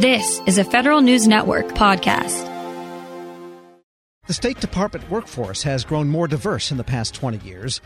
This is a Federal News Network podcast. The State Department workforce has grown more diverse in the past 20 years,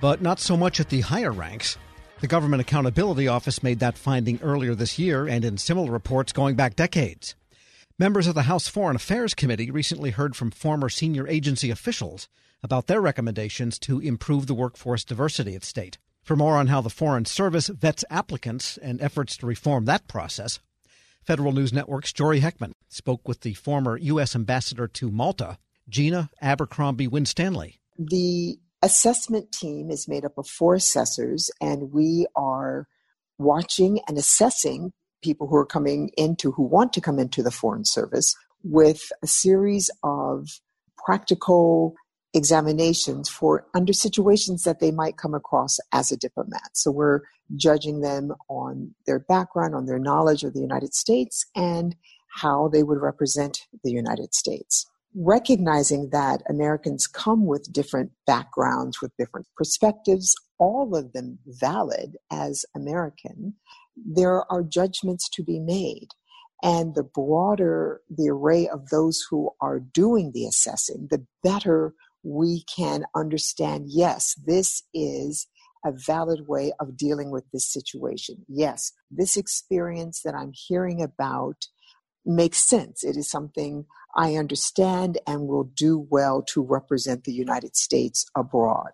but not so much at the higher ranks. The Government Accountability Office made that finding earlier this year and in similar reports going back decades. Members of the House Foreign Affairs Committee recently heard from former senior agency officials about their recommendations to improve the workforce diversity at State. For more on how the Foreign Service vets applicants and efforts to reform that process, Federal News Network's Jory Heckman spoke with the former U.S. Ambassador to Malta, Gina Abercrombie-Winstanley. The assessment team is made up of four assessors, and we are watching and assessing people who are who want to come into the Foreign Service with a series of practical examinations under situations that they might come across as a diplomat. So we're judging them on their background, on their knowledge of the United States, and how they would represent the United States. Recognizing that Americans come with different backgrounds, with different perspectives, all of them valid as American, there are judgments to be made. And the broader the array of those who are doing the assessing, the better we can understand, yes, this is a valid way of dealing with this situation. Yes, this experience that I'm hearing about makes sense. It is something I understand and will do well to represent the United States abroad.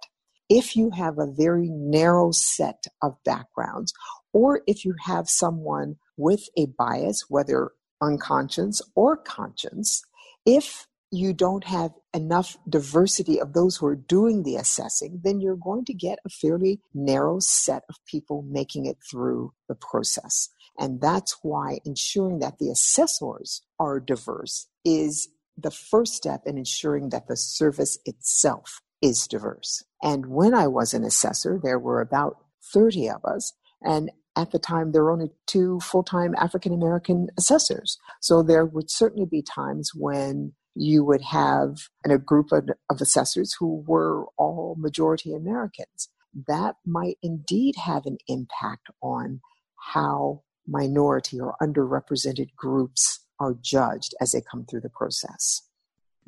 If you have a very narrow set of backgrounds, or if you have someone with a bias, whether unconscious or conscious, if you don't have enough diversity of those who are doing the assessing, then you're going to get a fairly narrow set of people making it through the process. And that's why ensuring that the assessors are diverse is the first step in ensuring that the service itself is diverse. And when I was an assessor, there were about 30 of us, and at the time, there were only two full-time African-American assessors. So there would certainly be times when you would have a group of assessors who were all majority Americans. That might indeed have an impact on how minority or underrepresented groups are judged as they come through the process.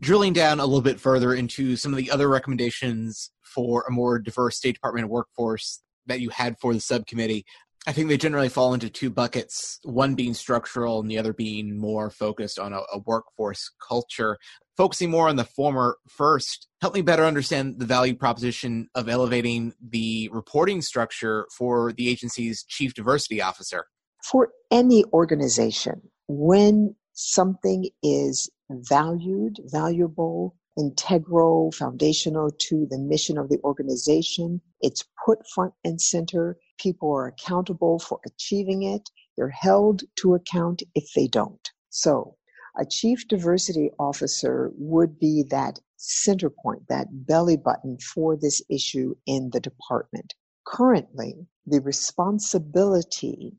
Drilling down a little bit further into some of the other recommendations for a more diverse State Department workforce that you had for the subcommittee, I think they generally fall into two buckets, one being structural and the other being more focused on a workforce culture. Focusing more on the former first, help me better understand the value proposition of elevating the reporting structure for the agency's chief diversity officer. For any organization, when something is valued, valuable, integral, foundational to the mission of the organization, it's put front and center. People are accountable for achieving it. They're held to account if they don't. So a chief diversity officer would be that center point, that belly button for this issue in the department. Currently, the responsibility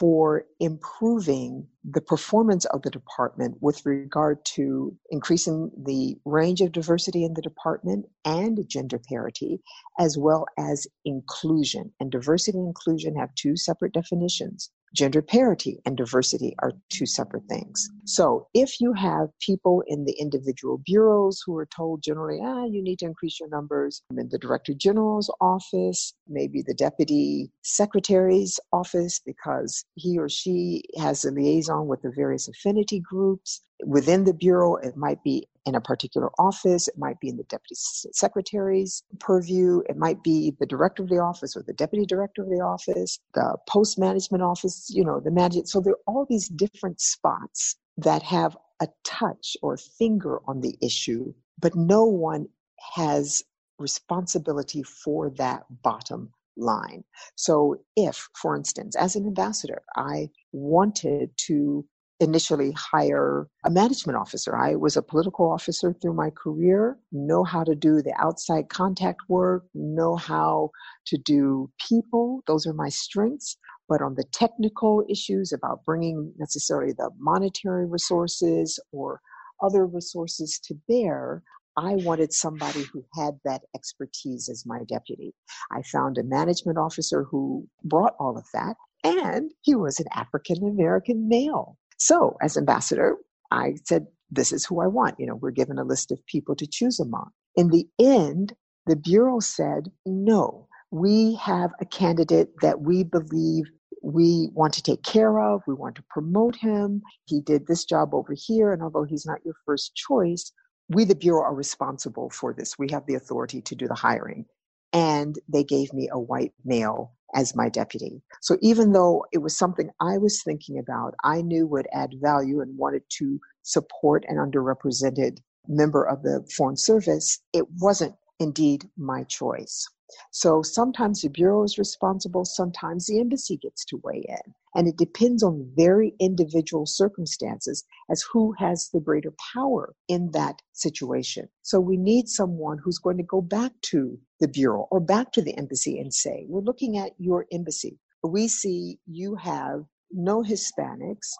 for improving the performance of the department with regard to increasing the range of diversity in the department and gender parity, as well as inclusion. And diversity and inclusion have two separate definitions. Gender parity and diversity are two separate things. So if you have people in the individual bureaus who are told generally, you need to increase your numbers, in the Director General's office, maybe the Deputy Secretary's office, because he or she has a liaison with the various affinity groups. Within the bureau, it might be in a particular office, it might be in the Deputy Secretary's purview, it might be the Director of the office or the Deputy Director of the office, the Post Management office, the management. So there are all these different spots that have a touch or finger on the issue, but no one has responsibility for that bottom line. So if, for instance, as an ambassador, I wanted to initially hire a management officer. I was a political officer through my career, know how to do the outside contact work, know how to do people. Those are my strengths. But on the technical issues about bringing necessarily the monetary resources or other resources to bear, I wanted somebody who had that expertise as my deputy. I found a management officer who brought all of that, and he was an African American male. So as ambassador, I said, this is who I want. You know, we're given a list of people to choose among. In the end, the Bureau said, no, we have a candidate that we believe we want to take care of. We want to promote him. He did this job over here. And although he's not your first choice, we, the Bureau, are responsible for this. We have the authority to do the hiring. And they gave me a white male as my deputy. So even though it was something I was thinking about, I knew would add value and wanted to support an underrepresented member of the Foreign Service, it wasn't indeed my choice. So sometimes the Bureau is responsible, sometimes the embassy gets to weigh in. And it depends on very individual circumstances as who has the greater power in that situation. So we need someone who's going to go back to the Bureau or back to the embassy and say, we're looking at your embassy. We see you have no Hispanics,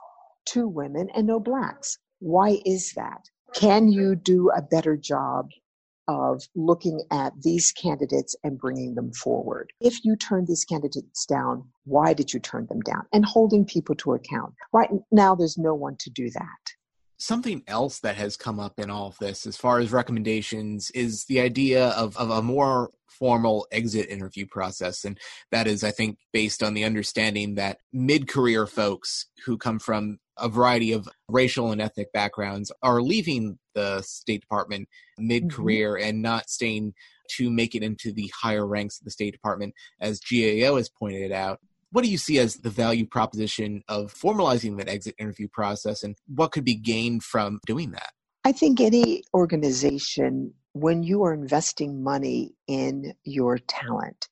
2 women, and no Blacks. Why is that? Can you do a better job of looking at these candidates and bringing them forward? If you turn these candidates down, why did you turn them down? And holding people to account. Right now, there's no one to do that. Something else that has come up in all of this, as far as recommendations, is the idea of a more formal exit interview process. And that is, I think, based on the understanding that mid-career folks who come from a variety of racial and ethnic backgrounds are leaving the State Department mid-career and not staying to make it into the higher ranks of the State Department, as GAO has pointed out. What do you see as the value proposition of formalizing that exit interview process, and what could be gained from doing that? I think any organization, when you are investing money in your talent,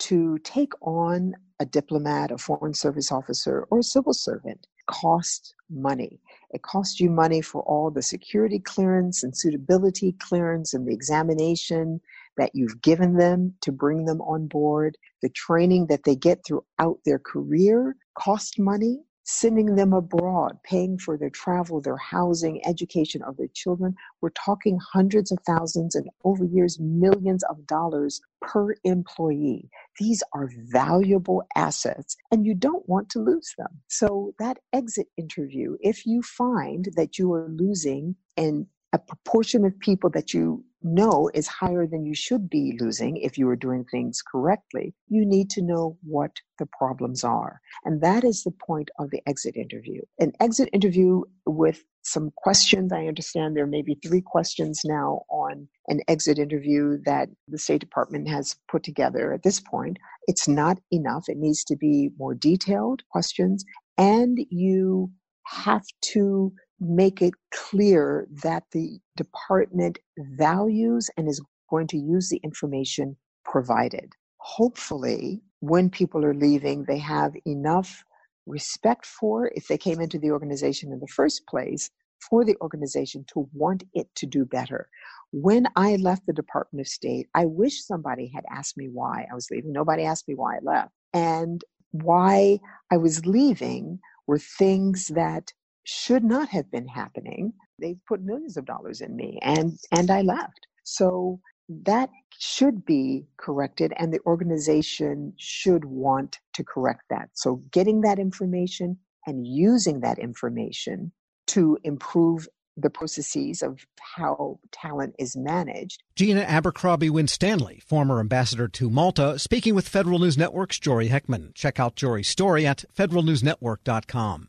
to take on a diplomat, a Foreign Service officer, or a civil servant costs money. It costs you money for all the security clearance and suitability clearance and the examination that you've given them to bring them on board. The training that they get throughout their career costs money. Sending them abroad, paying for their travel, their housing, education of their children. We're talking hundreds of thousands and over years, millions of dollars per employee. These are valuable assets and you don't want to lose them. So that exit interview, if you find that you are losing and a proportion of people that you know is higher than you should be losing if you are doing things correctly, you need to know what the problems are. And that is the point of the exit interview. An exit interview with some questions. I understand there may be 3 questions now on an exit interview that the State Department has put together at this point. It's not enough. It needs to be more detailed questions. And you have to make it clear that the department values and is going to use the information provided. Hopefully, when people are leaving, they have enough respect for, if they came into the organization in the first place, for the organization to want it to do better. When I left the Department of State, I wish somebody had asked me why I was leaving. Nobody asked me why I left. And why I was leaving were things that should not have been happening. They put millions of dollars in me and I left. So that should be corrected and the organization should want to correct that. So getting that information and using that information to improve the processes of how talent is managed. Gina Abercrombie-Winstanley, former ambassador to Malta, speaking with Federal News Network's Jory Heckman. Check out Jory's story at federalnewsnetwork.com.